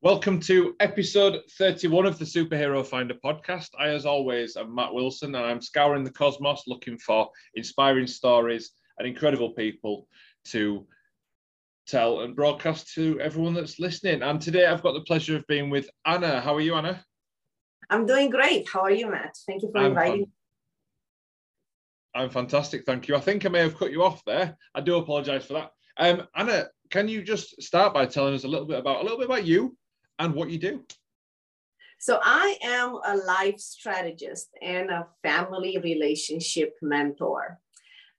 Welcome to episode 31 of the Superhero Finder podcast. I, as always, am Matt Wilson, and I'm scouring the cosmos looking for inspiring stories and incredible people to tell and broadcast to everyone that's listening. And today I've got the pleasure of being with Ana. How are you, Ana? I'm doing great. How are you, Matt? Thank you for inviting me. I'm fantastic, thank you. I think I may have cut you off there. I do apologise for that. Ana, can you just start by telling us a little bit about you and what you do? So I am a life strategist and a family relationship mentor.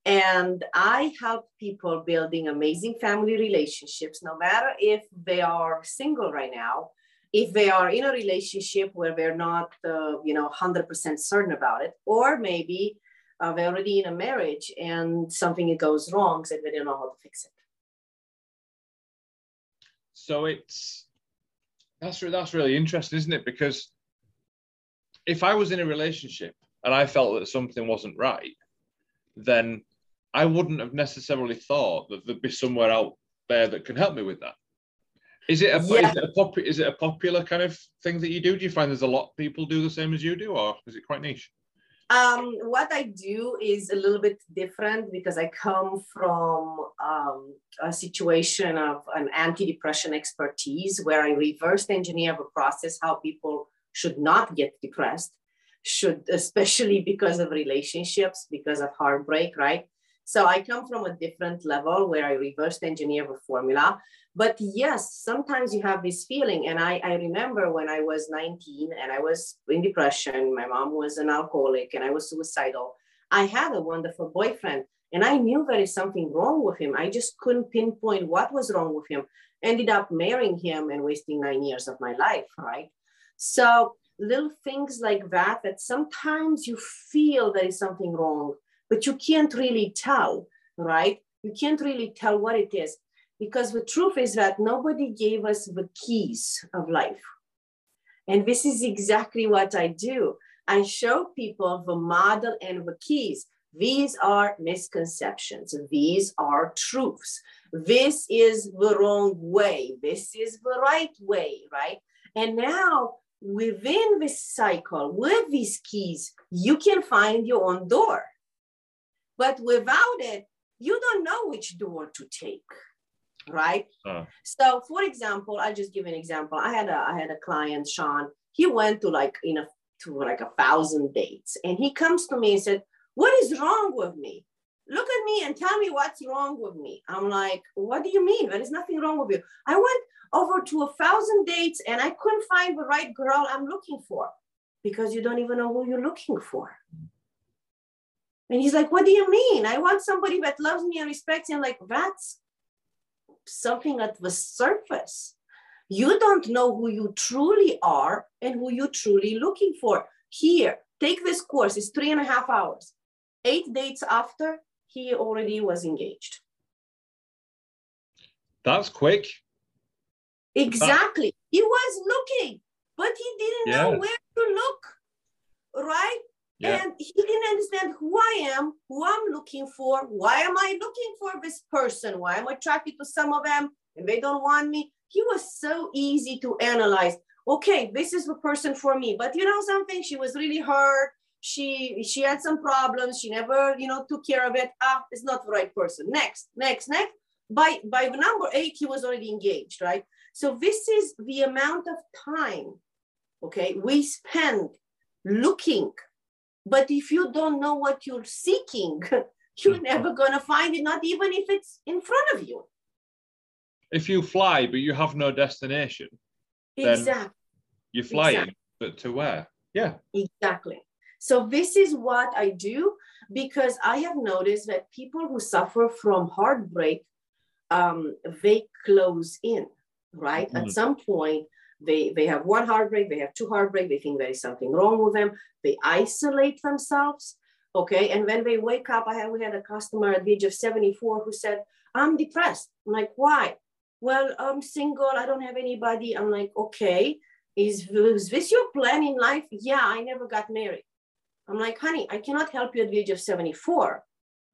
And I help people building amazing family relationships, no matter if they are single right now, if they are in a relationship where they're not 100% certain about it, or maybe they're already in a marriage and something goes wrong and they don't know how to fix it. So that's really interesting, isn't it? Because if I was in a relationship and I felt that something wasn't right, then I wouldn't have necessarily thought that there'd be somewhere out there that can help me with that. Is it a popular kind of thing that you do? Do you find there's a lot of people do the same as you do, or is it quite niche? What I do is a little bit different because I come from a situation of an anti-depression expertise where I reverse engineer the process, how people should not get depressed, especially because of relationships, because of heartbreak, right? So I come from a different level where I reverse engineer the formula. But yes, sometimes you have this feeling. And I remember when I was 19 and I was in depression, my mom was an alcoholic and I was suicidal. I had a wonderful boyfriend and I knew there is something wrong with him. I just couldn't pinpoint what was wrong with him. Ended up marrying him and wasting 9 years of my life, right? So little things like that sometimes you feel there is something wrong, but you can't really tell, right? You can't really tell what it is, because the truth is that nobody gave us the keys of life. And this is exactly what I do. I show people the model and the keys. These are misconceptions. These are truths. This is the wrong way. This is the right way, right? And now within this cycle, with these keys, you can find your own door. But without it, you don't know which door to take, right? So for example, I'll just give an example. I had a client, Sean. He went to like 1,000 dates. And he comes to me and said, "What is wrong with me? Look at me and tell me what's wrong with me." I'm like, "What do you mean? There is nothing wrong with you. I went over to 1,000 dates and I couldn't find the right girl I'm looking for." Because you don't even know who you're looking for. And he's like, "What do you mean? I want somebody that loves me and respects me." I'm like, that's something at the surface. You don't know who you truly are and who you're truly looking for. Here, take this course. It's 3.5 hours. 8 dates after, he already was engaged. That's quick. Exactly. He was looking, but he didn't know where to look, right? Yeah. And he didn't understand who I am, who I'm looking for. Why am I looking for this person? Why am I attracted to some of them and they don't want me? He was so easy to analyze. Okay, this is the person for me. But you know something? She was really hurt. She had some problems. She never, took care of it. It's not the right person. Next. By number 8, he was already engaged, right? So this is the amount of time, okay, we spend looking. But if you don't know what you're seeking, you're never going to find it, not even if it's in front of you. If you fly, but you have no destination, then you're flying, but to where? Yeah. Exactly. So this is what I do, because I have noticed that people who suffer from heartbreak, they close in, right? Mm-hmm. At some point, They have one heartbreak, they have two heartbreak, they think there is something wrong with them, they isolate themselves, okay? And when they wake up, we had a customer at the age of 74 who said, "I'm depressed." I'm like, "Why?" "Well, I'm single, I don't have anybody." I'm like, "Okay, is this your plan in life?" "Yeah, I never got married." I'm like, "Honey, I cannot help you at the age of 74.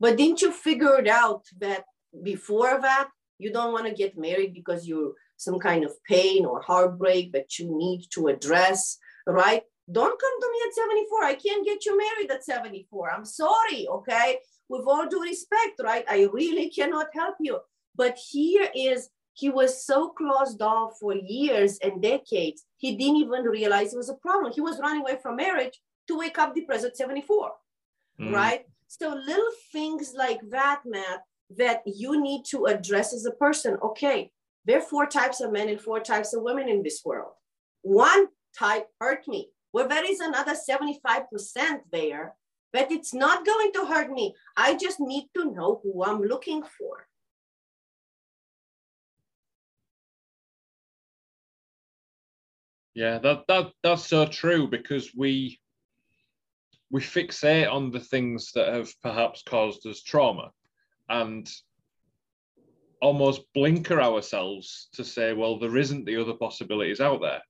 But didn't you figure it out that before that You don't want to get married because you're some kind of pain or heartbreak that you need to address, right? Don't come to me at 74. I can't get you married at 74. I'm sorry, okay? With all due respect, right? I really cannot help you. But here is, he was so closed off for years and decades, he didn't even realize it was a problem. He was running away from marriage to wake up depressed at 74, right? So little things like that, Matt, that you need to address as a person. Okay, there are 4 types of men and 4 types of women in this world. One type hurt me. Well, there is another 75% there, but it's not going to hurt me. I just need to know who I'm looking for. Yeah, that's so true, because we fixate on the things that have perhaps caused us trauma and almost blinker ourselves to say, well, there isn't the other possibilities out there.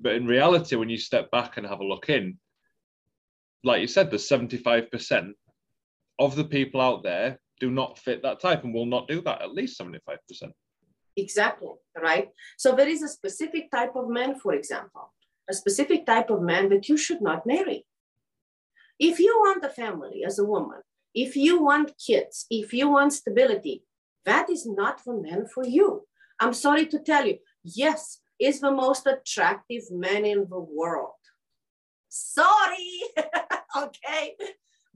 But in reality, when you step back and have a look in, like you said, the 75% of the people out there do not fit that type and will not do that, at least 75%. Exactly, right? So there is a specific type of man, for example, a specific type of man that you should not marry. If you want a family as a woman, if you want kids, if you want stability, that is not the man for you. I'm sorry to tell you, yes, is the most attractive man in the world. Sorry, okay?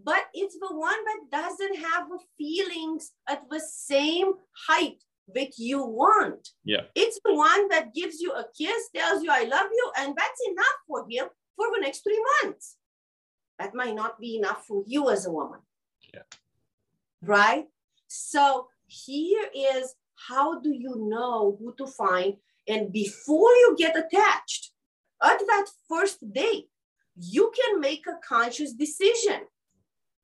But it's the one that doesn't have the feelings at the same height that you want. Yeah. It's the one that gives you a kiss, tells you I love you, and that's enough for him for the next 3 months. That might not be enough for you as a woman. Yeah. Right? So here is, how do you know who to find? And before you get attached, at that first date, you can make a conscious decision,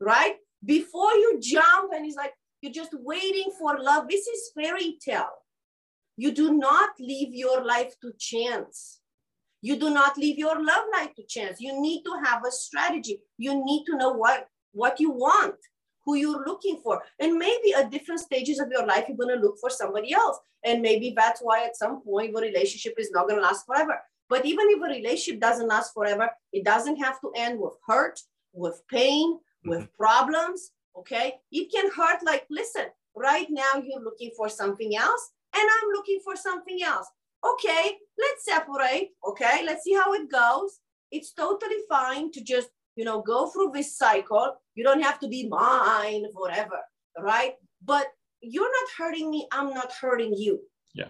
right? Before you jump and it's like, you're just waiting for love. This is fairy tale. You do not leave your life to chance. You do not leave your love life to chance. You need to have a strategy. You need to know what you want, who you're looking for. And maybe at different stages of your life, you're going to look for somebody else. And maybe that's why at some point, your relationship is not going to last forever. But even if a relationship doesn't last forever, it doesn't have to end with hurt, with pain, with problems. Okay, it can hurt, like, listen, right now you're looking for something else and I'm looking for something else. Okay, let's separate. Okay, let's see how it goes. It's totally fine to just, you know, go through this cycle. You don't have to be mine forever, right? But you're not hurting me, I'm not hurting you. Yeah.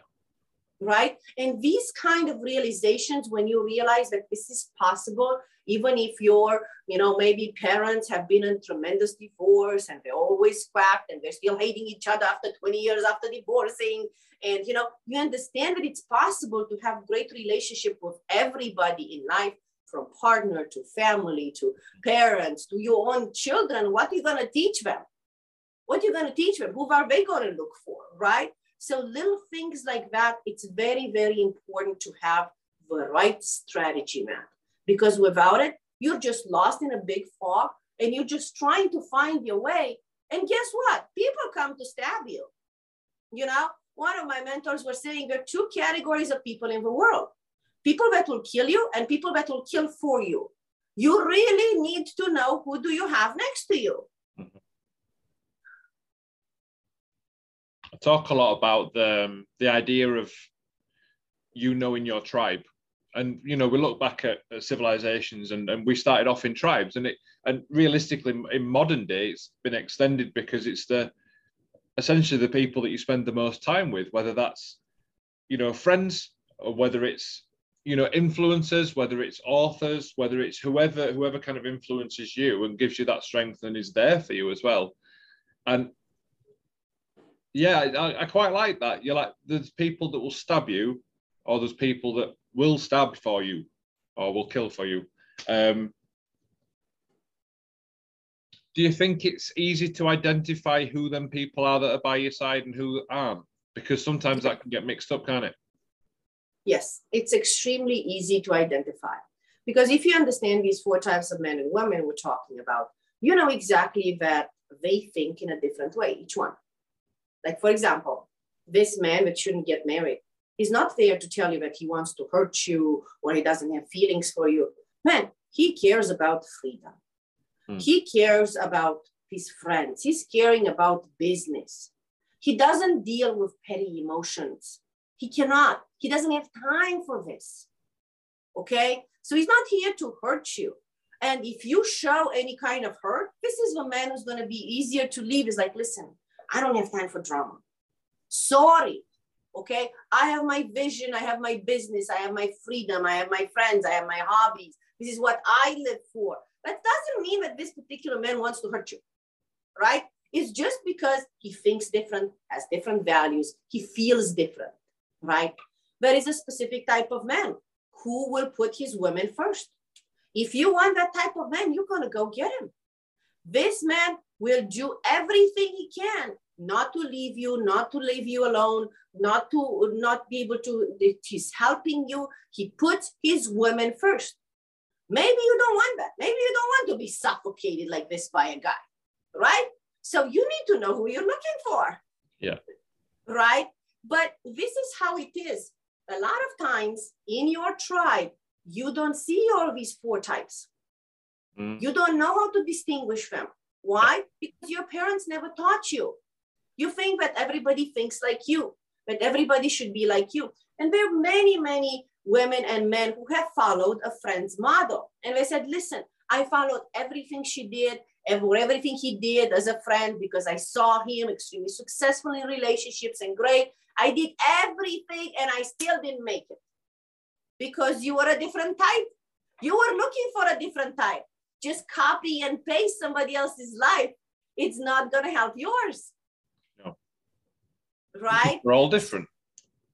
Right? And these kind of realizations, when you realize that this is possible, even if your, you know, maybe parents have been in tremendous divorce and they always cracked and they're still hating each other after 20 years after divorcing. And, you know, you understand that it's possible to have great relationship with everybody in life, from partner to family, to parents, to your own children. What are you going to teach them? What are you going to teach them? Who are they going to look for, right? So little things like that, it's very, very important to have the right strategy, man. Because without it, you're just lost in a big fog and you're just trying to find your way. And guess what? People come to stab you. You know, one of my mentors was saying there are 2 categories of people in the world. People that will kill you and people that will kill for you. You really need to know who do you have next to you. I talk a lot about the idea of, you knowing your tribe. And, you know, we look back at civilizations and we started off in tribes, and realistically in modern day, it's been extended because it's essentially the people that you spend the most time with, whether that's, you know, friends, or whether it's, you know, influencers, whether it's authors, whether it's whoever kind of influences you and gives you that strength and is there for you as well. And yeah, I quite like that. You're like, there's people that will stab you, or there's people that will stab for you or will kill for you. Do you think it's easy to identify who them people are that are by your side and who aren't? Because sometimes that can get mixed up, can't it? Yes, it's extremely easy to identify. Because if you understand these 4 types of men and women we're talking about, you know exactly that they think in a different way, each one. Like, for example, this man that shouldn't get married. He's not there to tell you that he wants to hurt you or he doesn't have feelings for you. Man, he cares about freedom. Mm. He cares about his friends. He's caring about business. He doesn't deal with petty emotions. He cannot. He doesn't have time for this. Okay? So he's not here to hurt you. And if you show any kind of hurt, this is the man who's going to be easier to leave. It's like, listen, I don't have time for drama. Sorry. Okay? I have my vision. I have my business. I have my freedom. I have my friends. I have my hobbies. This is what I live for. That doesn't mean that this particular man wants to hurt you, right? It's just because he thinks different, has different values. He feels different, right? There is a specific type of man who will put his women first. If you want that type of man, you're going to go get him. This man will do everything he can not to leave you, not to leave you alone, not be able to, he's helping you. He puts his women first. Maybe you don't want that. Maybe you don't want to be suffocated like this by a guy, right? So you need to know who you're looking for. Yeah. Right? But this is how it is. A lot of times in your tribe, you don't see all these four types. Mm. You don't know how to distinguish them. Why? Because your parents never taught you. You think that everybody thinks like you, that everybody should be like you. And there are many, many women and men who have followed a friend's model. And they said, listen, I followed everything she did and everything he did as a friend because I saw him extremely successful in relationships and great. I did everything and I still didn't make it. Because you were a different type. You were looking for a different type. Just copy and paste somebody else's life. It's not going to help yours. No. Right? We're all different.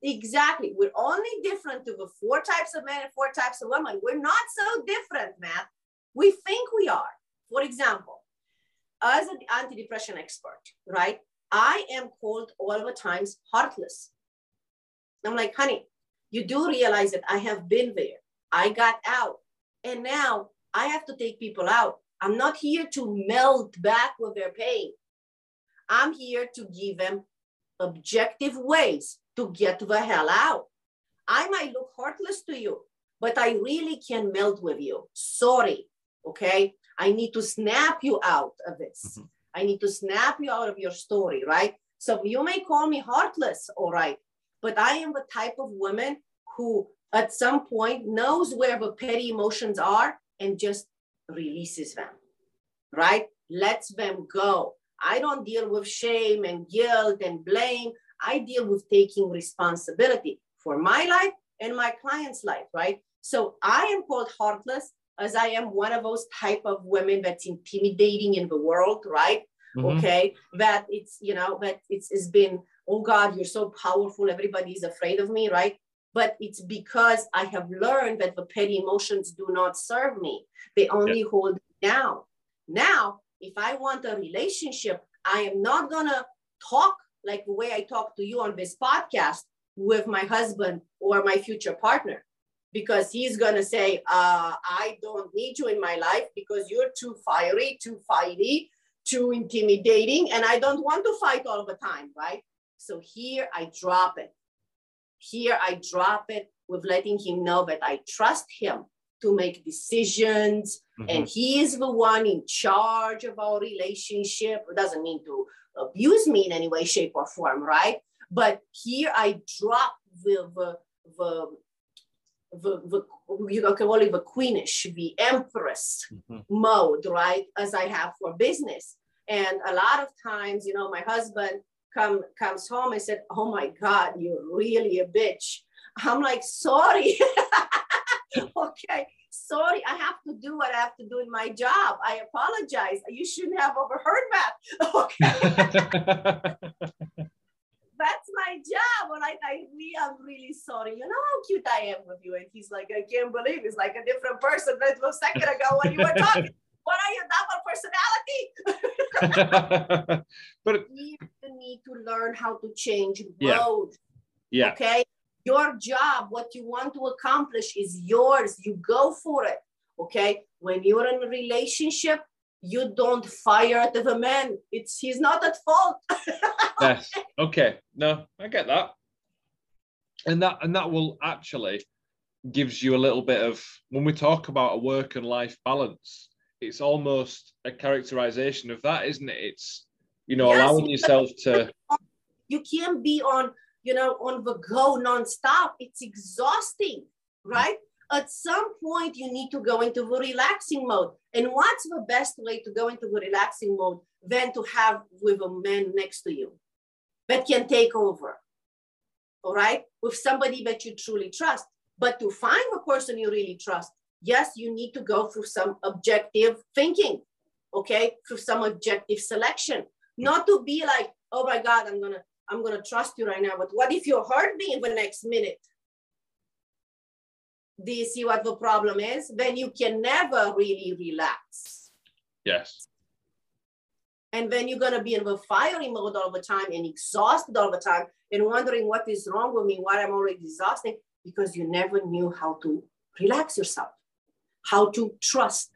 Exactly. We're only different to the four types of men and four types of women. We're not so different, Matt. We think we are. For example, as an anti-depression expert, right? I am called all the times heartless. I'm like, honey, you do realize that I have been there. I got out. And now I have to take people out. I'm not here to melt back with their pain. I'm here to give them objective ways to get the hell out. I might look heartless to you, but I really can melt with you. Sorry. Okay? I need to snap you out of this. Mm-hmm. I need to snap you out of your story, right? So you may call me heartless, all right? But I am the type of woman who at some point knows where the petty emotions are and just releases them, right? Lets them go. I don't deal with shame and guilt and blame. I deal with taking responsibility for my life and my client's life, right? So I am called heartless as I am one of those type of women that's intimidating in the world, right? Mm-hmm. Okay, that it's, you know, that it's been, oh God, you're so powerful, everybody's afraid of me, right? But it's because I have learned that the petty emotions do not serve me. They only hold me down. Now, if I want a relationship, I am not gonna talk like the way I talk to you on this podcast with my husband or my future partner, because he's gonna say, I don't need you in my life because you're too fiery, too fighty, too intimidating, and I don't want to fight all the time, right? So here I drop it. Here I drop it with letting him know that I trust him to make decisions. Mm-hmm. And he is the one in charge of our relationship. It doesn't mean to abuse me in any way, shape, or form, right? But here I drop you can call it the queenish, the empress mm-hmm. mode, right? As I have for business. And a lot of times, you know, my husband comes home and said, oh my God, you're really a bitch. I'm like, sorry. Okay, sorry. I have to do what I have to do in my job. I apologize. You shouldn't have overheard that. Okay. That's my job. All right. I'm really sorry. You know how cute I am with you. And he's like, I can't believe it's like a different person that was a second ago when you were talking. What are your double personality? But you need to learn how to change roads. Yeah. Okay. Your job, what you want to accomplish is yours. You go for it. Okay. When you're in a relationship, you don't fire the man. He's not at fault. Yes. Okay. No, I get that. And that will actually gives you a little bit of, when we talk about a work and life balance, it's almost a characterization of that, isn't it? It's, you know, yes, allowing yourself to. You can't be on, you know, on the go nonstop. It's exhausting, right? At some point, you need to go into the relaxing mode. And what's the best way to go into the relaxing mode than to have with a man next to you that can take over, all right? With somebody that you truly trust. But to find a person you really trust, yes, you need to go through some objective thinking, okay? Through some objective selection. Not to be like, oh my God, I'm gonna trust you right now. But what if you hurt me in the next minute? Do you see what the problem is? Then you can never really relax. Yes. And then you're gonna be in the fiery mode all the time and exhausted all the time and wondering what is wrong with me, why I'm already exhausted, because you never knew how to relax yourself, how to trust.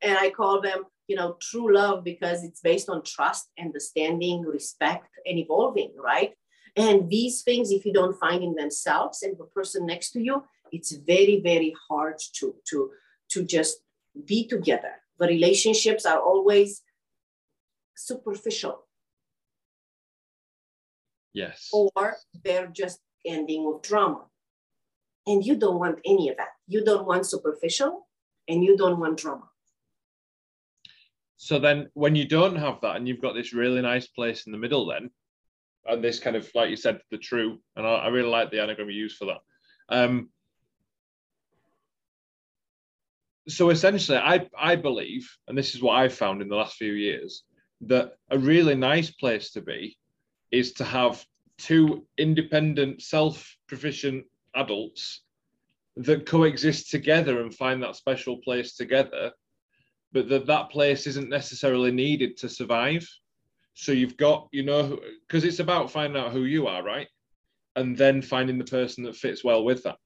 And I call them, you know, true love, because it's based on trust, understanding, respect, and evolving, right? And these things, if you don't find in themselves and the person next to you, it's very, very hard to just be together. The relationships are always superficial. Yes. Or they're just ending with drama. And you don't want any of that. You don't want superficial and you don't want drama. So then when you don't have that and you've got this really nice place in the middle then, and this kind of, like you said, the true, and I really like the anagram you use for that. So essentially, I believe, and this is what I've found in the last few years, that a really nice place to be is to have two independent, self-proficient adults that coexist together and find that special place together, but that place isn't necessarily needed to survive. So you've got, you know, because it's about finding out who you are, right? And then finding the person that fits well with that.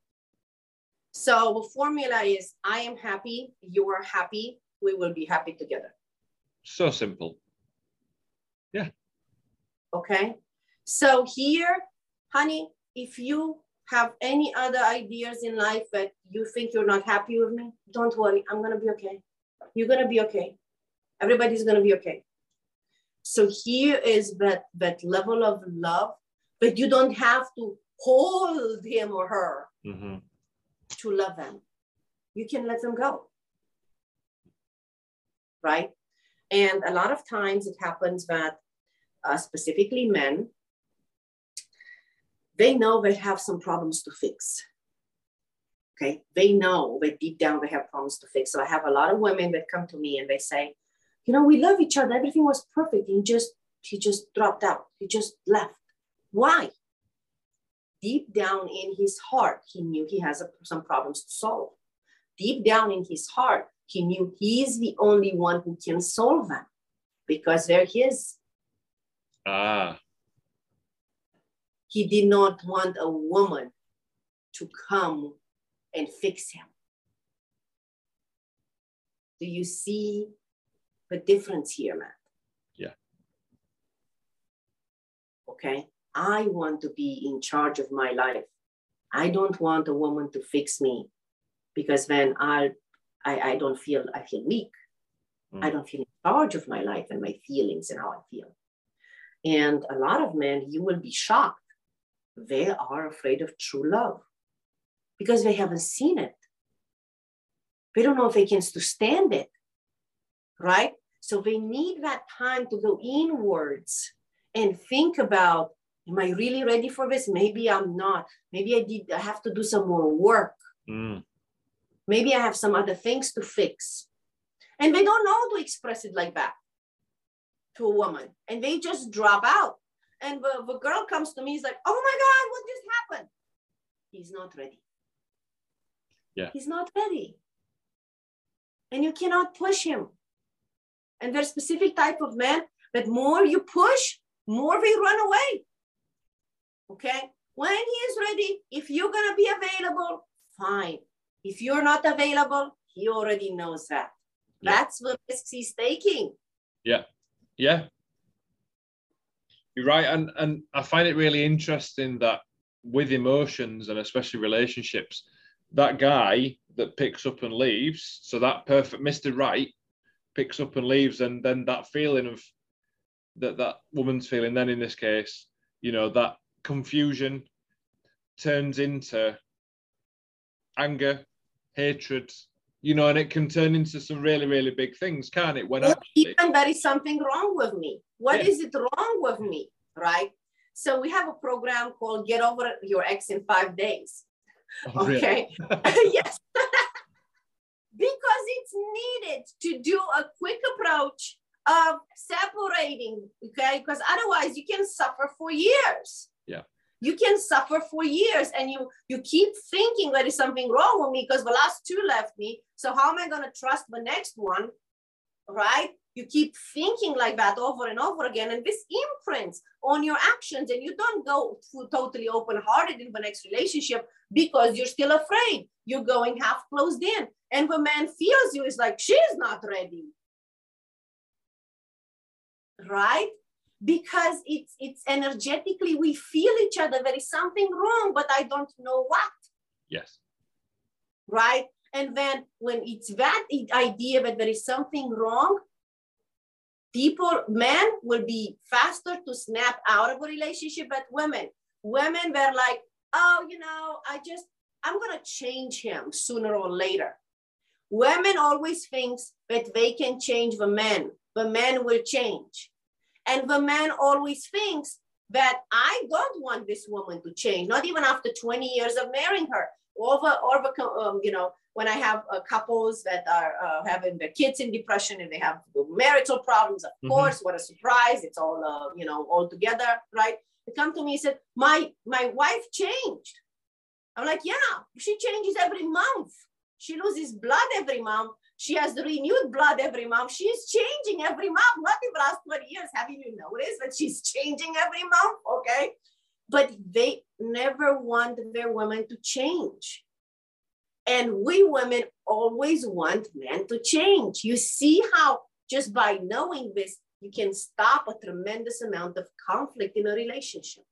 So the formula is, I am happy, you are happy, we will be happy together. So simple. Yeah. Okay. So here, honey, if you have any other ideas in life that you think you're not happy with me, don't worry, I'm gonna be okay. You're gonna be okay. Everybody's gonna be okay. So here is that level of love, but you don't have to hold him or her mm-hmm. to love them. You can let them go, right? And a lot of times it happens that specifically men, they know they have some problems to fix, okay? They know that deep down they have problems to fix. So I have a lot of women that come to me and they say, you know, we love each other. Everything was perfect. He just dropped out. He just left. Why? Deep down in his heart, he knew he has some problems to solve. Deep down in his heart, he knew he's the only one who can solve them because they're his. Ah. He did not want a woman to come and fix him. Do you see the difference here, Matt? Yeah. Okay. I want to be in charge of my life. I don't want a woman to fix me because then I feel weak. Mm. I don't feel in charge of my life and my feelings and how I feel. And a lot of men, you will be shocked. They are afraid of true love because they haven't seen it. They don't know if they can stand it, right? So they need that time to go inwards and think about, am I really ready for this? Maybe I'm not. Maybe I have to do some more work. Mm. Maybe I have some other things to fix. And they don't know how to express it like that to a woman. And they just drop out. And the girl comes to me, he's like, oh my God, what just happened? He's not ready. Yeah. He's not ready. And you cannot push him. And there's a specific type of man that more you push, more they run away. Okay? When he is ready, if you're going to be available, fine. If you're not available, he already knows that. Yeah. That's what risks he's taking. Yeah, yeah. You're right, and I find it really interesting that with emotions and especially relationships, that guy that picks up and leaves, so that perfect Mr. Right picks up and leaves, and then that feeling of that woman's feeling, then in this case, you know, that confusion turns into anger, hatred, you know, and it can turn into some really, really big things, can't it? When even there is something wrong with me. What is it wrong with me, right? So we have a program called Get Over Your Ex in 5 days. Oh, okay. Really? Yes. Because it's needed to do a quick approach of separating, okay? Because otherwise you can suffer for years. Yeah. You can suffer for years, and you keep thinking there is something wrong with me because the last two left me. So how am I going to trust the next one, right? You keep thinking like that over and over again, and this imprints on your actions, and you don't go totally open-hearted in the next relationship because you're still afraid. You're going half closed in, and the man feels you is like, she's not ready, right? Because it's energetically, we feel each other. There is something wrong, but I don't know what. Yes. Right? And then when it's that idea that there is something wrong, people, men will be faster to snap out of a relationship, but women were like, oh, you know, I'm going to change him sooner or later. Women always think that they can change the men. The men will change. And the man always thinks that I don't want this woman to change, not even after 20 years of marrying her. You know, when I have couples that are having their kids in depression and they have marital problems, of course, what a surprise. It's all, you know, all together, right? They come to me and said, my wife changed. I'm like, yeah, she changes every month. She loses blood every month. She has renewed blood every month. She's changing every month, not in the last 20 years. Haven't you noticed that she's changing every month? Okay. But they never want their women to change. And we women always want men to change. You see how just by knowing this, you can stop a tremendous amount of conflict in a relationship.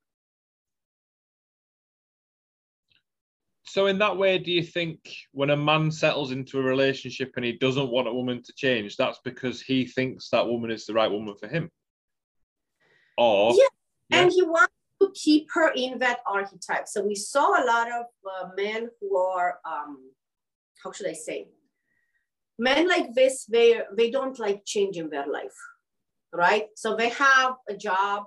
So in that way, do you think when a man settles into a relationship and he doesn't want a woman to change, that's because he thinks that woman is the right woman for him? Or and he wants to keep her in that archetype. So we saw a lot of men who are, how should I say? Men like this, they don't like change in their life, right? So they have a job,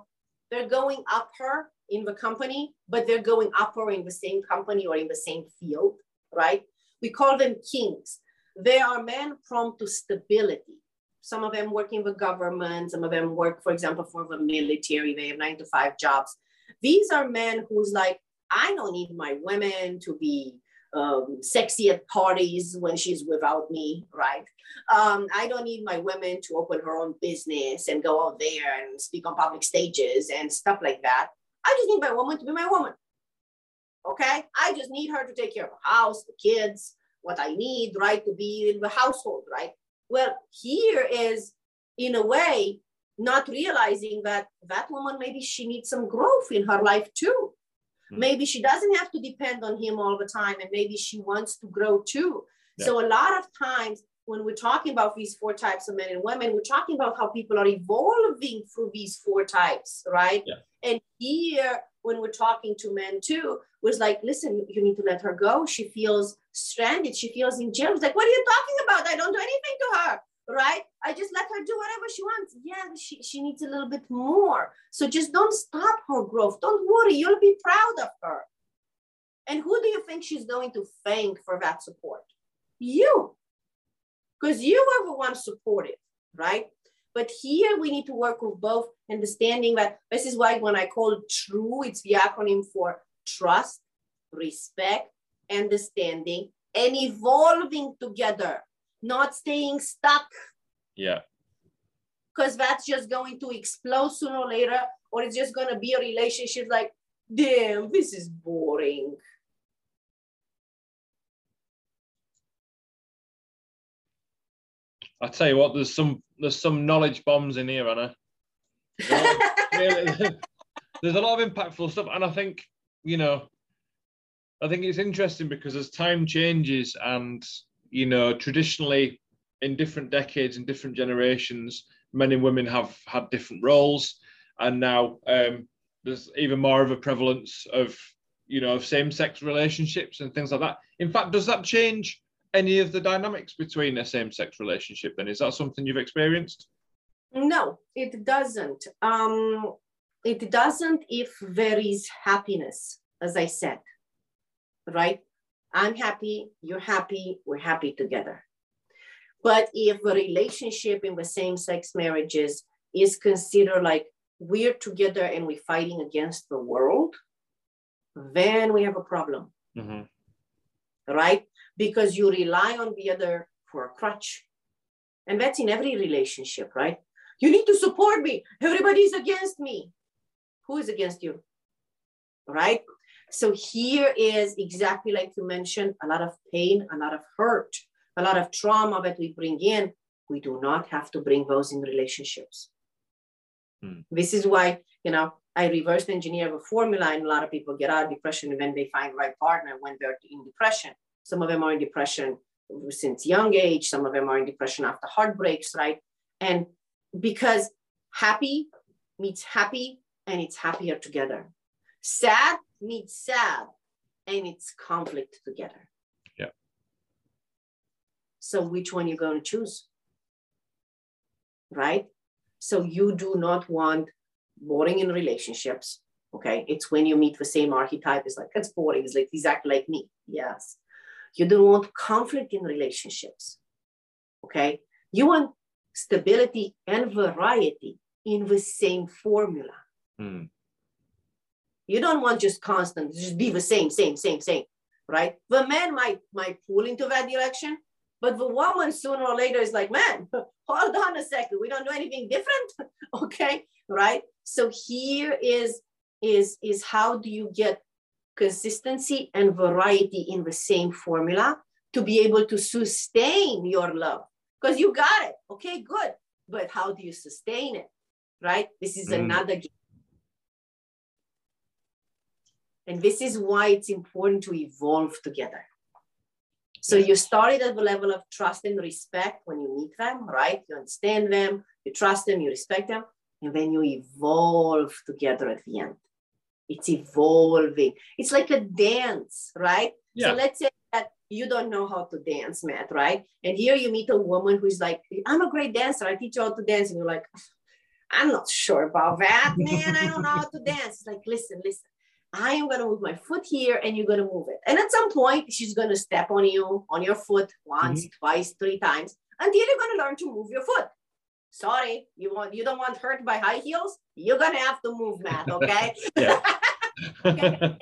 they're going up her in the company, but they're going up or in the same company or in the same field, right? We call them kings. They are men prone to stability. Some of them work in the government, some of them work, for example, for the military, they have 9-to-5 jobs. These are men who's like, I don't need my women to be sexy at parties when she's without me, right? I don't need my women to open her own business and go out there and speak on public stages and stuff like that. I just need my woman to be my woman, okay? I just need her to take care of the house, the kids, what I need, right, to be in the household, right? Well, here is, in a way, not realizing that woman, maybe she needs some growth in her life too. Maybe she doesn't have to depend on him all the time, and maybe she wants to grow too. Yeah. So a lot of times when we're talking about these four types of men and women, we're talking about how people are evolving through these four types, right? Yeah. And here, when we're talking to men too, was like, listen, you need to let her go. She feels stranded. She feels in jail. It's like, what are you talking about? I don't do anything to her, right? I just let her do whatever she wants. Yeah, she needs a little bit more. So just don't stop her growth. Don't worry. You'll be proud of her. And who do you think she's going to thank for that support? You. Because you were the one supportive, right? But here we need to work with both, understanding that this is why when I call TRUE, it's the acronym for trust, respect, understanding, and evolving together, not staying stuck. Yeah. Because that's just going to explode sooner or later, or it's just going to be a relationship like, damn, this is boring. I tell you what, there's some knowledge bombs in here, Ana. There's a lot of impactful stuff, and I think, you know, I think it's interesting because as time changes and, you know, traditionally in different decades and different generations, men and women have had different roles, and now there's even more of a prevalence of, you know, of same-sex relationships and things like that. In fact, does that change any of the dynamics between a same-sex relationship then? Is that something you've experienced? No, it doesn't. It doesn't if there is happiness, as I said, right? I'm happy, you're happy, we're happy together. But if a relationship in the same-sex marriages is considered like we're together and we're fighting against the world, then we have a problem, right? Because you rely on the other for a crutch. And that's in every relationship, right? You need to support me. Everybody's against me. Who is against you, right? So here is exactly like you mentioned, a lot of pain, a lot of hurt, a lot of trauma that we bring in. We do not have to bring those in relationships. This is why, you know, I reverse engineer the formula, and a lot of people get out of depression when they find the right partner when they're in depression. Some of them are in depression since young age. Some of them are in depression after heartbreaks, right? And because happy meets happy, and it's happier together. Sad meets sad, and it's conflict together. Yeah. So which one you're going to choose, right? So you do not want boring in relationships, okay? It's when you meet the same archetype. It's like, that's boring. It's like, exactly like me. Yes. You don't want conflict in relationships, okay? You want stability and variety in the same formula. You don't want just constant, just be the same, right? The man might pull into that direction, but the woman sooner or later is like, man, hold on a second. We don't do anything different, okay? Right? So here is how do you get consistency and variety in the same formula to be able to sustain your love? Because you got it, okay, good. But how do you sustain it, right? This is another game. And this is why it's important to evolve together. So you started at the level of trust and respect when you meet them, right? You understand them, you trust them, you respect them, and then you evolve together at the end. It's evolving. It's like a dance, right? Yeah. So let's say that you don't know how to dance, Matt, right? And here you meet a woman who's like, I'm a great dancer. I teach you how to dance. And you're like, I'm not sure about that, man. I don't know how to dance. It's like, listen. I am going to move my foot here and you're going to move it. And at some point, she's going to step on you, on your foot once, twice, three times, until you're going to learn to move your foot. Sorry, you don't want hurt by high heels? You're going to have to move, Matt, okay? Okay? And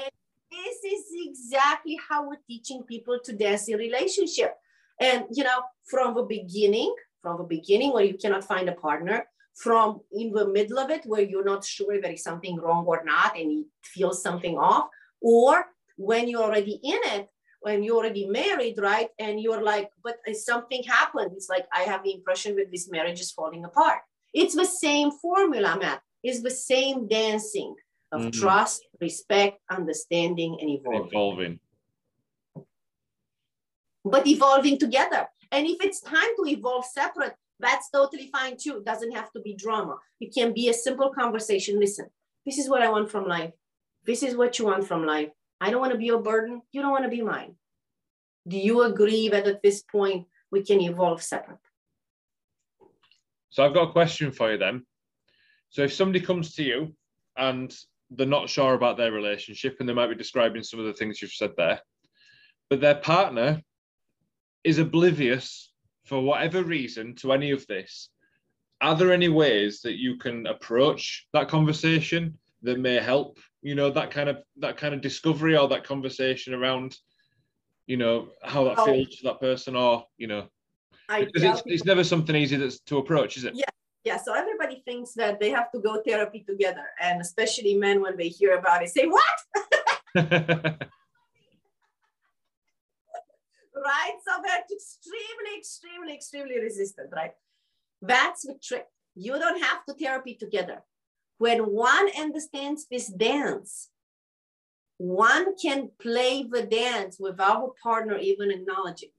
this is exactly how we're teaching people to dance in relationship. And, you know, from the beginning where you cannot find a partner, from in the middle of it where you're not sure there is something wrong or not and it feels something off, or when you're already in it, when you're already married, right? And you're like, but something happened. It's like, I have the impression that this marriage is falling apart. It's the same formula, Matt. It's the same dancing of trust, respect, understanding, and evolving. But evolving together. And if it's time to evolve separate, that's totally fine too. It doesn't have to be drama. It can be a simple conversation. Listen, this is what I want from life. This is what you want from life. I don't want to be your burden. You don't want to be mine. Do you agree that at this point we can evolve separate? So I've got a question for you then. So if somebody comes to you and they're not sure about their relationship and they might be describing some of the things you've said there, but their partner is oblivious for whatever reason to any of this, are there any ways that you can approach that conversation that may help, you know, that kind of discovery or that conversation around, you know, how that feels to that person, or, you know, because it's never something easy that's to approach, is it? Yeah. So everybody thinks that they have to go therapy together, and especially men, when they hear about it, say, what? Right? So felt extremely resistant, right? That's the trick. You don't have to therapy together. When one understands this dance, one can play the dance without a partner even acknowledging,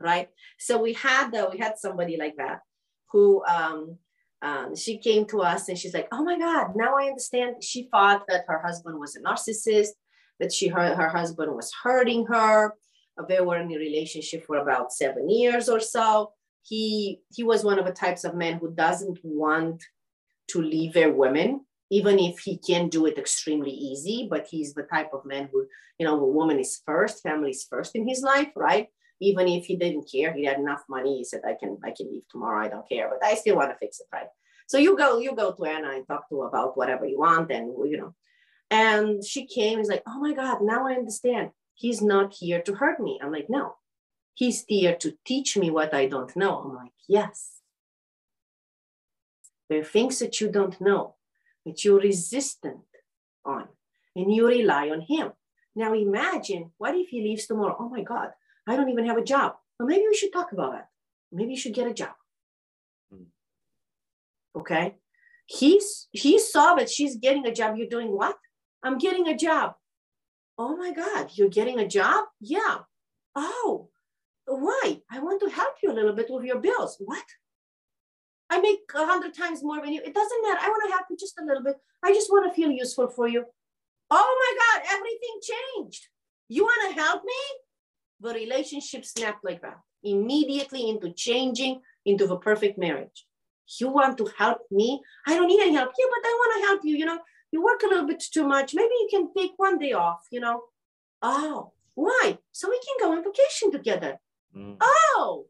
right? So we had somebody like that who she came to us and she's like, oh my God, now I understand. She thought that her husband was a narcissist, that her husband was hurting her. They were in a relationship for about 7 years or so. He was one of the types of men who doesn't want to leave their women, even if he can do it extremely easy, but he's the type of man who, you know, a woman is first, family is first in his life, right? Even if he didn't care, he had enough money. He said, I can leave tomorrow. I don't care, but I still want to fix it, right? So you go to Ana and talk to her about whatever you want, and you know. And she came. He's like, oh my God, now I understand. He's not here to hurt me. I'm like, no, he's here to teach me what I don't know. I'm like, yes. There are things that you don't know, that you're resistant on, and you rely on him. Now imagine, what if he leaves tomorrow? Oh my God, I don't even have a job. Well, maybe we should talk about that. Maybe you should get a job. Okay. He saw that she's getting a job. You're doing what? I'm getting a job. Oh my God, you're getting a job? Yeah. Oh, why? I want to help you a little bit with your bills. What? I make 100 times more than you. It doesn't matter. I want to help you just a little bit. I just want to feel useful for you. Oh my God, everything changed. You want to help me? The relationship snapped like that, immediately into changing into the perfect marriage. You want to help me? I don't need any help. Yeah, but I want to help you. You know, you work a little bit too much. Maybe you can take one day off, you know. Oh, why? So we can go on vacation together. Mm. Oh.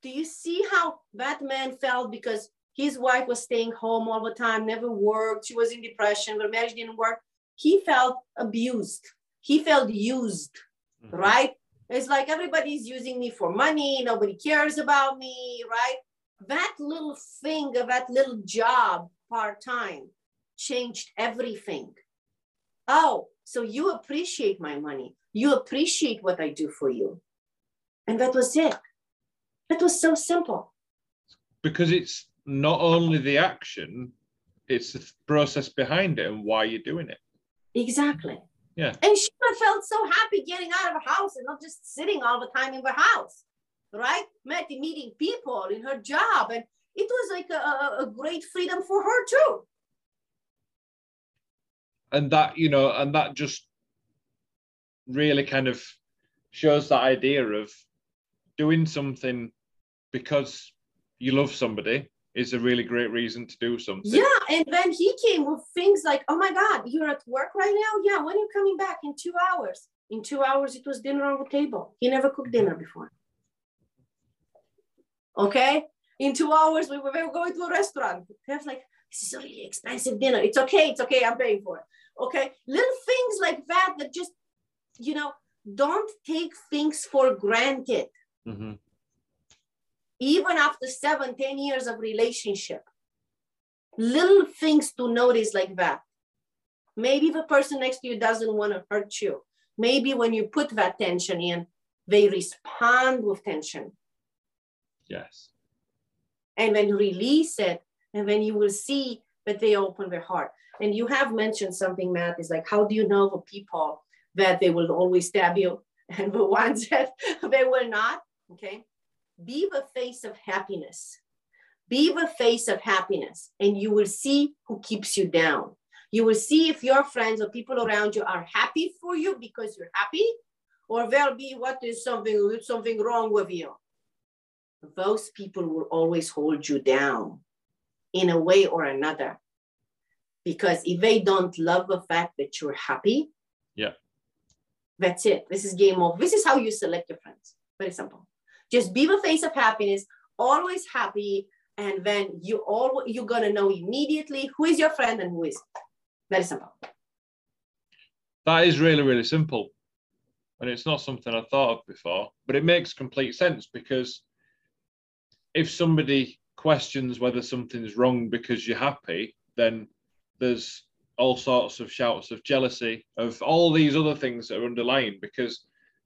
Do you see how that man felt? Because his wife was staying home all the time, never worked. She was in depression. Her marriage didn't work. He felt abused. He felt used, mm-hmm. right? It's like everybody's using me for money. Nobody cares about me, right? That little thing, that little job part-time changed everything. Oh, so you appreciate my money. You appreciate what I do for you. And that was it. That was so simple. Because it's not only the action, it's the process behind it and why you're doing it. Exactly. Yeah. And she felt so happy getting out of her house and not just sitting all the time in the house, right? Meeting people in her job. And it was like a great freedom for her too. And that, you know, and that just really kind of shows that idea of doing something because you love somebody is a really great reason to do something. Yeah, and then he came with things like, oh my God, you're at work right now? Yeah, when are you coming back? In 2 hours. In 2 hours, it was dinner on the table. He never cooked dinner before. Okay? In 2 hours, we were going to a restaurant. They was like, this is a really expensive dinner. It's okay, I'm paying for it. Okay? Little things like that that just, you know, don't take things for granted. Mm-hmm. Even after 7-10 years of relationship, little things to notice like that. Maybe the person next to you doesn't want to hurt you. Maybe when you put that tension in, they respond with tension. Yes. And then release it. And then you will see that they open their heart. And you have mentioned something, Matt, is like, how do you know the people that they will always stab you and the ones that they will not? Okay. Be the face of happiness. Be the face of happiness, and you will see who keeps you down. You will see if your friends or people around you are happy for you because you're happy, or they'll be, what is something wrong with you? Those people will always hold you down in a way or another, because if they don't love the fact that you're happy, yeah, that's it. This is game over. This is how you select your friends. Very simple. Just be the face of happiness, always happy, and then you're going to know immediately who is your friend and who isn't. Very simple. That is really, really simple. And it's not something I thought of before, but it makes complete sense, because if somebody questions whether something's wrong because you're happy, then there's all sorts of shouts of jealousy, of all these other things that are underlying, because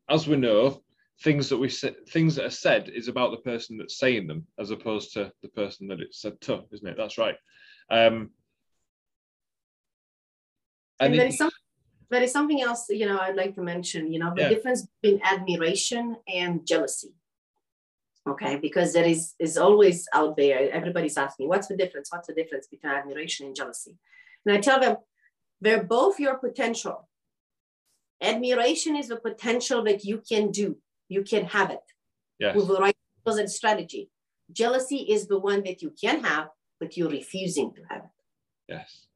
as we know, things that are said is about the person that's saying them, as opposed to the person that it's said to, isn't it? That's right. And there is something else, you know, I'd like to mention, you know, the difference between admiration and jealousy. Okay, because that is always out there. Everybody's asking, what's the difference? What's the difference between admiration and jealousy? And I tell them, they're both your potential. Admiration is the potential that you can do. You can have it with the right tools and strategy. Jealousy is the one that you can have, but you're refusing to have it. Yes.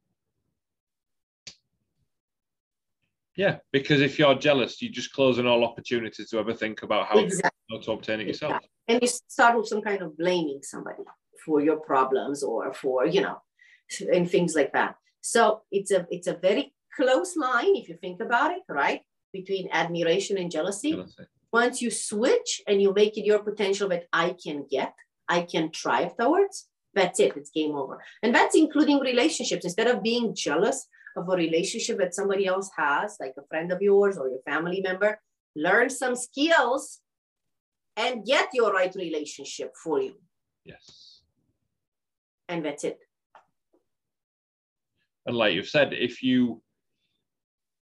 Yeah, because if you're jealous, you're just closing all opportunities to ever think about how to obtain it yourself. And you start with some kind of blaming somebody for your problems or for, you know, and things like that. So it's a very close line, if you think about it, right, between admiration and jealousy. Once you switch and you make it your potential that I can get, I can thrive towards, that's it, it's game over. And that's including relationships. Instead of being jealous of a relationship that somebody else has, like a friend of yours or your family member, learn some skills and get your right relationship for you. Yes. And that's it. And like you've said, if you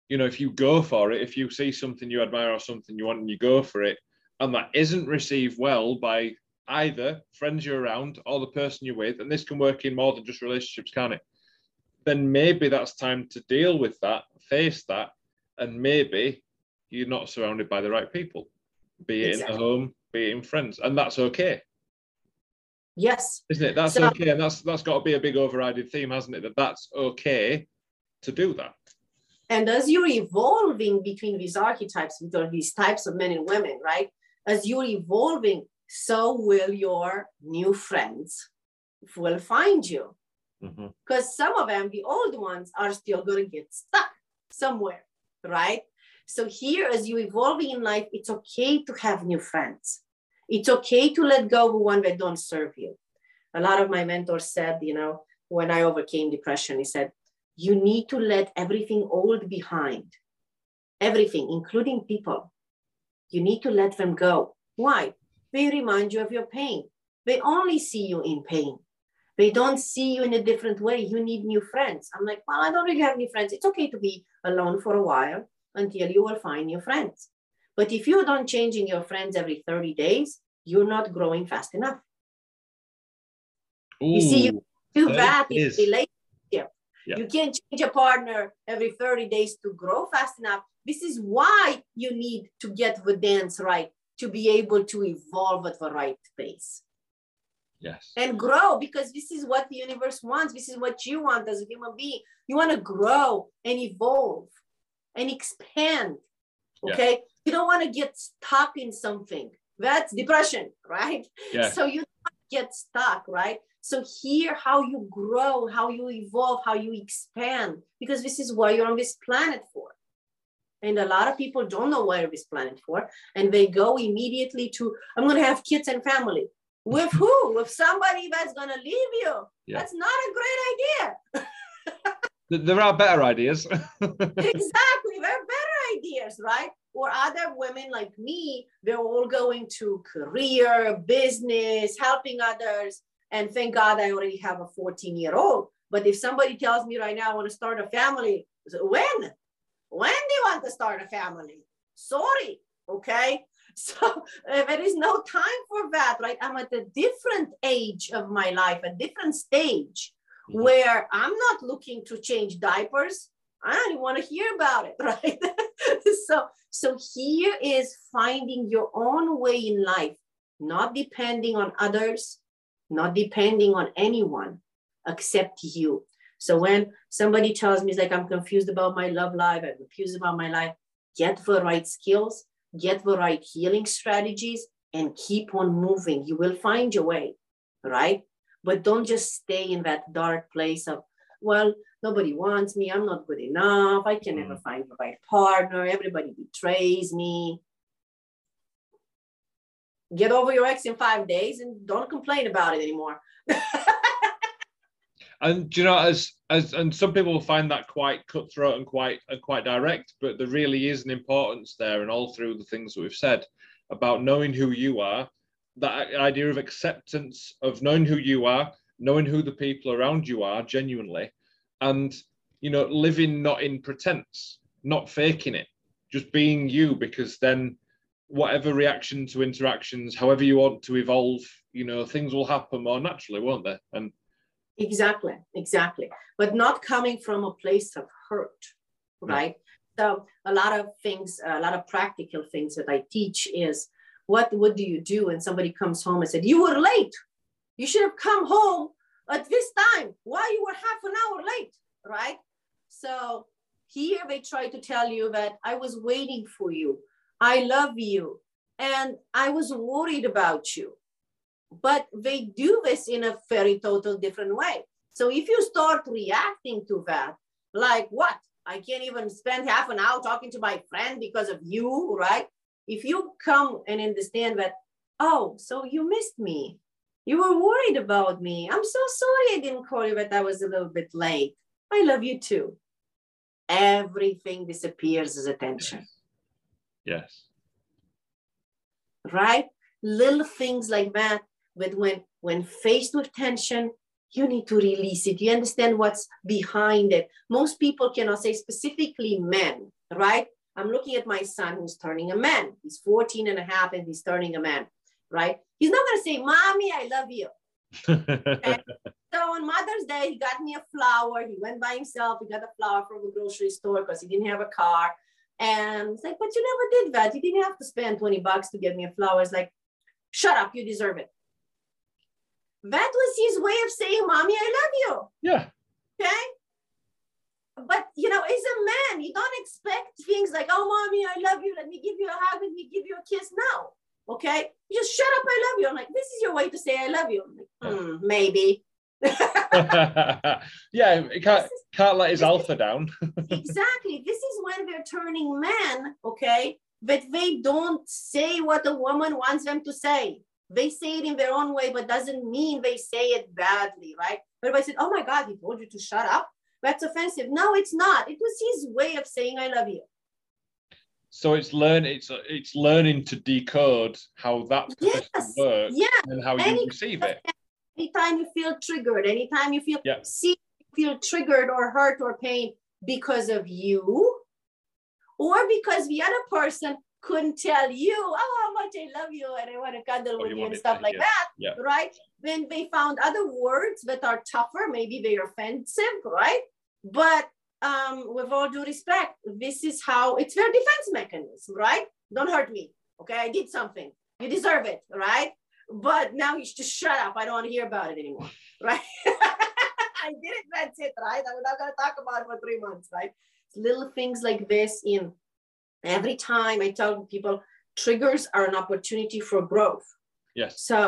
know, if you go for it, if you see something you admire or something you want and you go for it, and that isn't received well by either friends you're around or the person you're with, and this can work in more than just relationships, can't it? Then maybe that's time to deal with that, face that, and maybe you're not surrounded by the right people, be it in the home, be it in friends, and that's okay. Yes. Isn't it? That's okay, and that's got to be a big overriding theme, hasn't it? That that's okay to do that. And as you're evolving between these archetypes, between these types of men and women, right? As you're evolving, so will your new friends will find you. Because some of them, the old ones, are still going to get stuck somewhere, right? So here, as you're evolving in life, it's okay to have new friends. It's okay to let go of one that don't serve you. A lot of my mentors said, you know, when I overcame depression, he said, you need to let everything old behind, everything, including people. You need to let them go. Why? They remind you of your pain. They only see you in pain. They don't see you in a different way. You need new friends. I'm like, well, I don't really have any friends. It's okay to be alone for a while until you will find new friends. But if you don't change in your friends every 30 days, you're not growing fast enough. Ooh, you see, you do that in relationships. Yeah. You can't change a partner every 30 days to grow fast enough. This is why you need to get the dance right to be able to evolve at the right pace. Yes. And grow, because this is what the universe wants. This is what you want as a human being. You want to grow and evolve and expand. Okay. Yeah. You don't want to get stuck in something. That's depression, right? Yeah. So you don't get stuck, right? So here, how you grow, how you evolve, how you expand, because this is what you're on this planet for. And a lot of people don't know why you're on this planet for, and they go immediately to, I'm going to have kids and family. With who? With somebody that's going to leave you. Yeah. That's not a great idea. There are better ideas. Exactly. There are better ideas, right? Or other women like me, they're all going to career, business, helping others. And thank God I already have a 14-year-old. But if somebody tells me right now, I want to start a family, when? When do you want to start a family? Sorry. Okay. So there is no time for that, right? I'm at a different age of my life, a different stage where I'm not looking to change diapers. I don't even want to hear about it, right? So here is finding your own way in life, not depending on others, not depending on anyone except you. So when somebody tells me, it's like, I'm confused about my love life, I'm confused about my life, get the right skills, get the right healing strategies, and keep on moving. You will find your way, right? But don't just stay in that dark place of, well, nobody wants me, I'm not good enough, I can never find the right partner, everybody betrays me. Get over your ex in 5 days and don't complain about it anymore. And do you know, and some people find that quite cutthroat and quite direct, but there really is an importance there, and all through the things that we've said about knowing who you are, that idea of acceptance of knowing who you are, knowing who the people around you are genuinely, and you know, living not in pretense, not faking it, just being you, because then whatever reaction to interactions, however you want to evolve, you know, things will happen more naturally, won't they? And Exactly. But not coming from a place of hurt, right? So a lot of things, a lot of practical things that I teach is, what do you do when somebody comes home and said, you were late. You should have come home at this time. Why you were half an hour late, right? So here they try to tell you that I was waiting for you. I love you. And I was worried about you. But they do this in a very total different way. So if you start reacting to that, like what? I can't even spend half an hour talking to my friend because of you, right? If you come and understand that, oh, so you missed me. You were worried about me. I'm so sorry I didn't call you, but I was a little bit late. I love you too. Everything disappears as attention. Yes. Right? Little things like that. But when faced with tension, you need to release it. You understand what's behind it. Most people cannot say, specifically men, right? I'm looking at my son who's turning a man. He's 14 and a half and he's turning a man, right? He's not going to say, mommy, I love you. Okay? So on Mother's Day, he got me a flower. He went by himself. He got a flower from the grocery store because he didn't have a car. And it's like, but you never did that. You didn't have to spend $20 to get me a flower. It's like, shut up, you deserve it. That was his way of saying, mommy, I love you. Yeah. Okay. But, you know, as a man, you don't expect things like, oh, mommy, I love you. Let me give you a hug. Let me give you a kiss now. Okay. You just shut up. I love you. I'm like, this is your way to say I love you. I'm like, maybe. Yeah. It can't let his alpha down. Exactly. This is when they're turning men. Okay. But they don't say what a woman wants them to say. They say it in their own way, but doesn't mean they say it badly, right? But I said, oh my God, he told you to shut up. That's offensive. No, it's not. It was his way of saying, I love you. So it's learning to decode how that person works and how you receive it. Anytime you feel triggered, anytime you feel, feel triggered or hurt or pain because of you, or because the other person couldn't tell you, oh, how much I love you and I want to cuddle with you and stuff like that, right? Then they found other words that are tougher, maybe they're offensive, right? But with all due respect, this is how, it's their defense mechanism, right? Don't hurt me, okay? I did something, you deserve it, right? But now you should just shut up, I don't want to hear about it anymore, right? I did it, that's it, right? I'm not going to talk about it for 3 months, right? Little things like this in every time I tell people, triggers are an opportunity for growth. Yes. So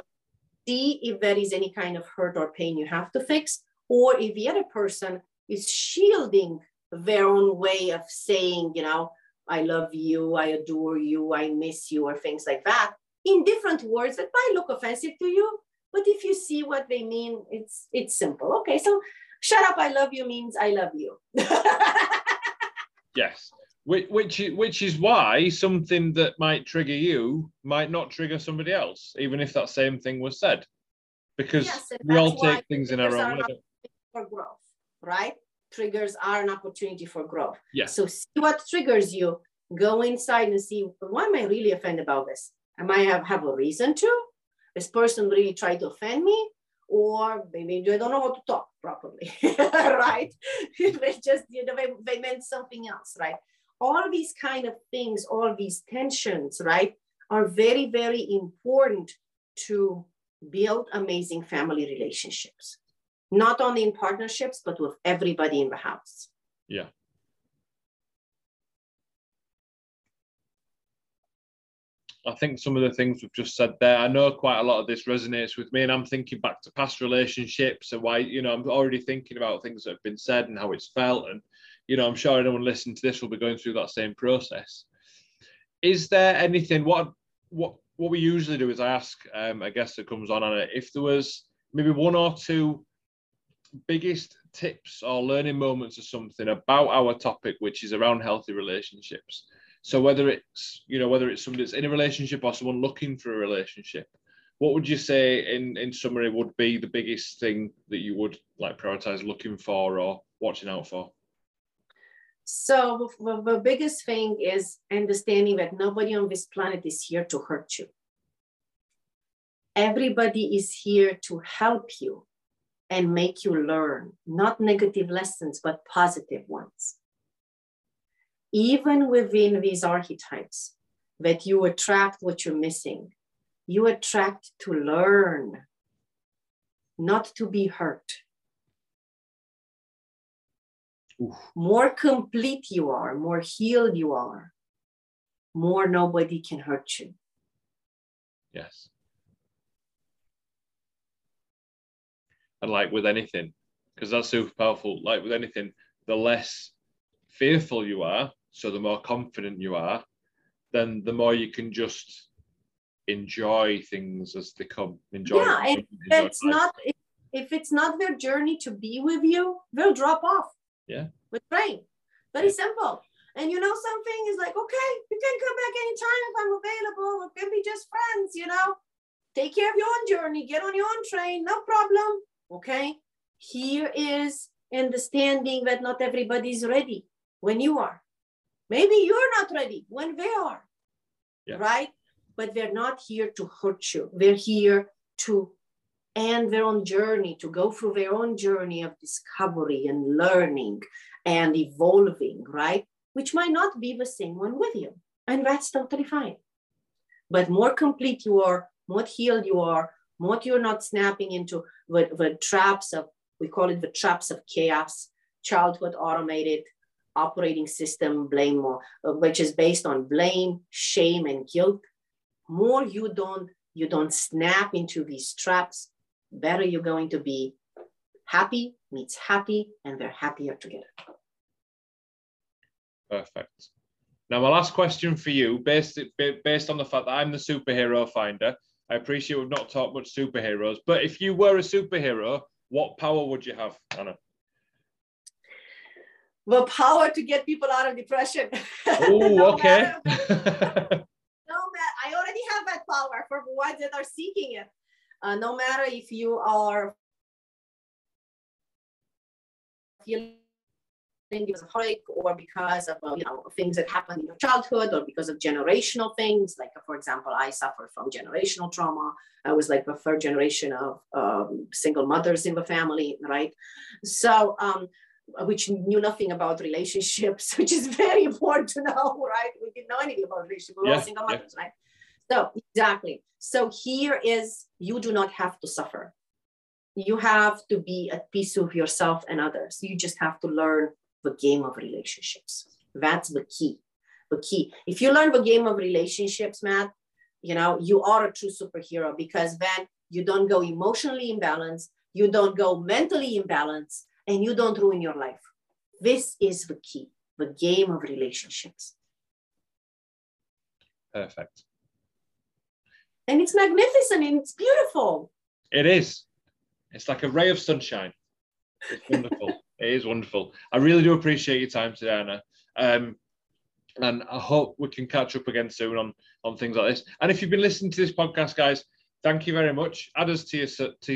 see if there is any kind of hurt or pain you have to fix, or if the other person is shielding their own way of saying, you know, I love you, I adore you, I miss you, or things like that, in different words that might look offensive to you, but if you see what they mean, it's simple. Okay, so shut up, I love you means I love you. Yes, which is why something that might trigger you might not trigger somebody else, even if that same thing was said, because we all take things in our own way. For growth, right? Triggers are an opportunity for growth. Yeah. So see what triggers you. Go inside and see, why am I really offended about this? I might have a reason to. This person really tried to offend me, or maybe they don't know how to talk properly, right? They just, you know, they meant something else, right? All these kind of things, all these tensions, right, are very, very important to build amazing family relationships, not only in partnerships, but with everybody in the house. Yeah. I think some of the things we've just said there, I know quite a lot of this resonates with me, and I'm thinking back to past relationships and why, you know, I'm already thinking about things that have been said and how it's felt. And, you know, I'm sure anyone listening to this will be going through that same process. Is there anything, what we usually do is I ask a guest that comes on, Ana, if there was maybe one or two biggest tips or learning moments or something about our topic, which is around healthy relationships. So whether it's, you know, whether it's somebody that's in a relationship or someone looking for a relationship, what would you say in summary would be the biggest thing that you would like prioritize looking for or watching out for? So the biggest thing is understanding that nobody on this planet is here to hurt you. Everybody is here to help you and make you learn, not negative lessons, but positive ones. Even within these archetypes that you attract what you're missing, you attract to learn, not to be hurt. Oof. More complete you are, more healed you are, more nobody can hurt you. Yes. And like with anything, because that's super powerful, like with anything, the less fearful you are, so the more confident you are, then the more you can just enjoy things as they come. Enjoy. Yeah, and if it's not their journey to be with you, they'll drop off. Yeah. With train. Very simple. And you know something is like, okay, you can come back anytime if I'm available. It can be just friends, you know. Take care of your own journey. Get on your own train. No problem. Okay. Here is understanding that not everybody's ready when you are. Maybe you're not ready when they are. Yeah. Right? But they're not here to hurt you. They're here to end their own journey, to go through their own journey of discovery and learning and evolving, right? Which might not be the same one with you. And that's totally fine. But more complete you are, more healed you are, more you're not snapping into the traps of, we call it the traps of chaos, childhood automated operating system, blame more, which is based on blame, shame, and guilt. More you don't snap into these traps, better you're going to be. Happy meets happy, and they're happier together. Perfect. Now, my last question for you, based on the fact that I'm the superhero finder, I appreciate we've not talked much superheroes, but if you were a superhero, what power would you have, Ana? The power to get people out of depression. Oh, no, okay. I already have that power for the ones that are seeking it. No matter if you are feeling because of heartache or because of things that happened in your childhood or because of generational things. Like, for example, I suffered from generational trauma. I was like the third generation of single mothers in the family, right? So, which knew nothing about relationships, which is very important to know, right? We didn't know anything about relationships. We were all single mothers, right? So, exactly. So here is, you do not have to suffer. You have to be at peace with yourself and others. You just have to learn the game of relationships. That's the key. The key. If you learn the game of relationships, Matt, you know, you are a true superhero, because then you don't go emotionally imbalanced, you don't go mentally imbalanced, and you don't ruin your life. This is the key, the game of relationships. Perfect. And it's magnificent and it's beautiful. It is. It's like a ray of sunshine. It's wonderful. It is wonderful. I really do appreciate your time today, Ana. And I hope we can catch up again soon on things like this. And if you've been listening to this podcast, guys, thank you very much. Add us to your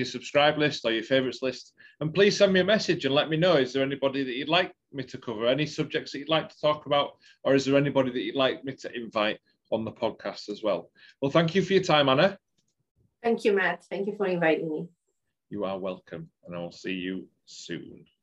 subscribe list or your favourites list. And please send me a message and let me know, is there anybody that you'd like me to cover, any subjects that you'd like to talk about, or is there anybody that you'd like me to invite on the podcast as well? Well, thank you for your time, Ana. Thank you, Matt. Thank you for inviting me. You are welcome, and I'll see you soon.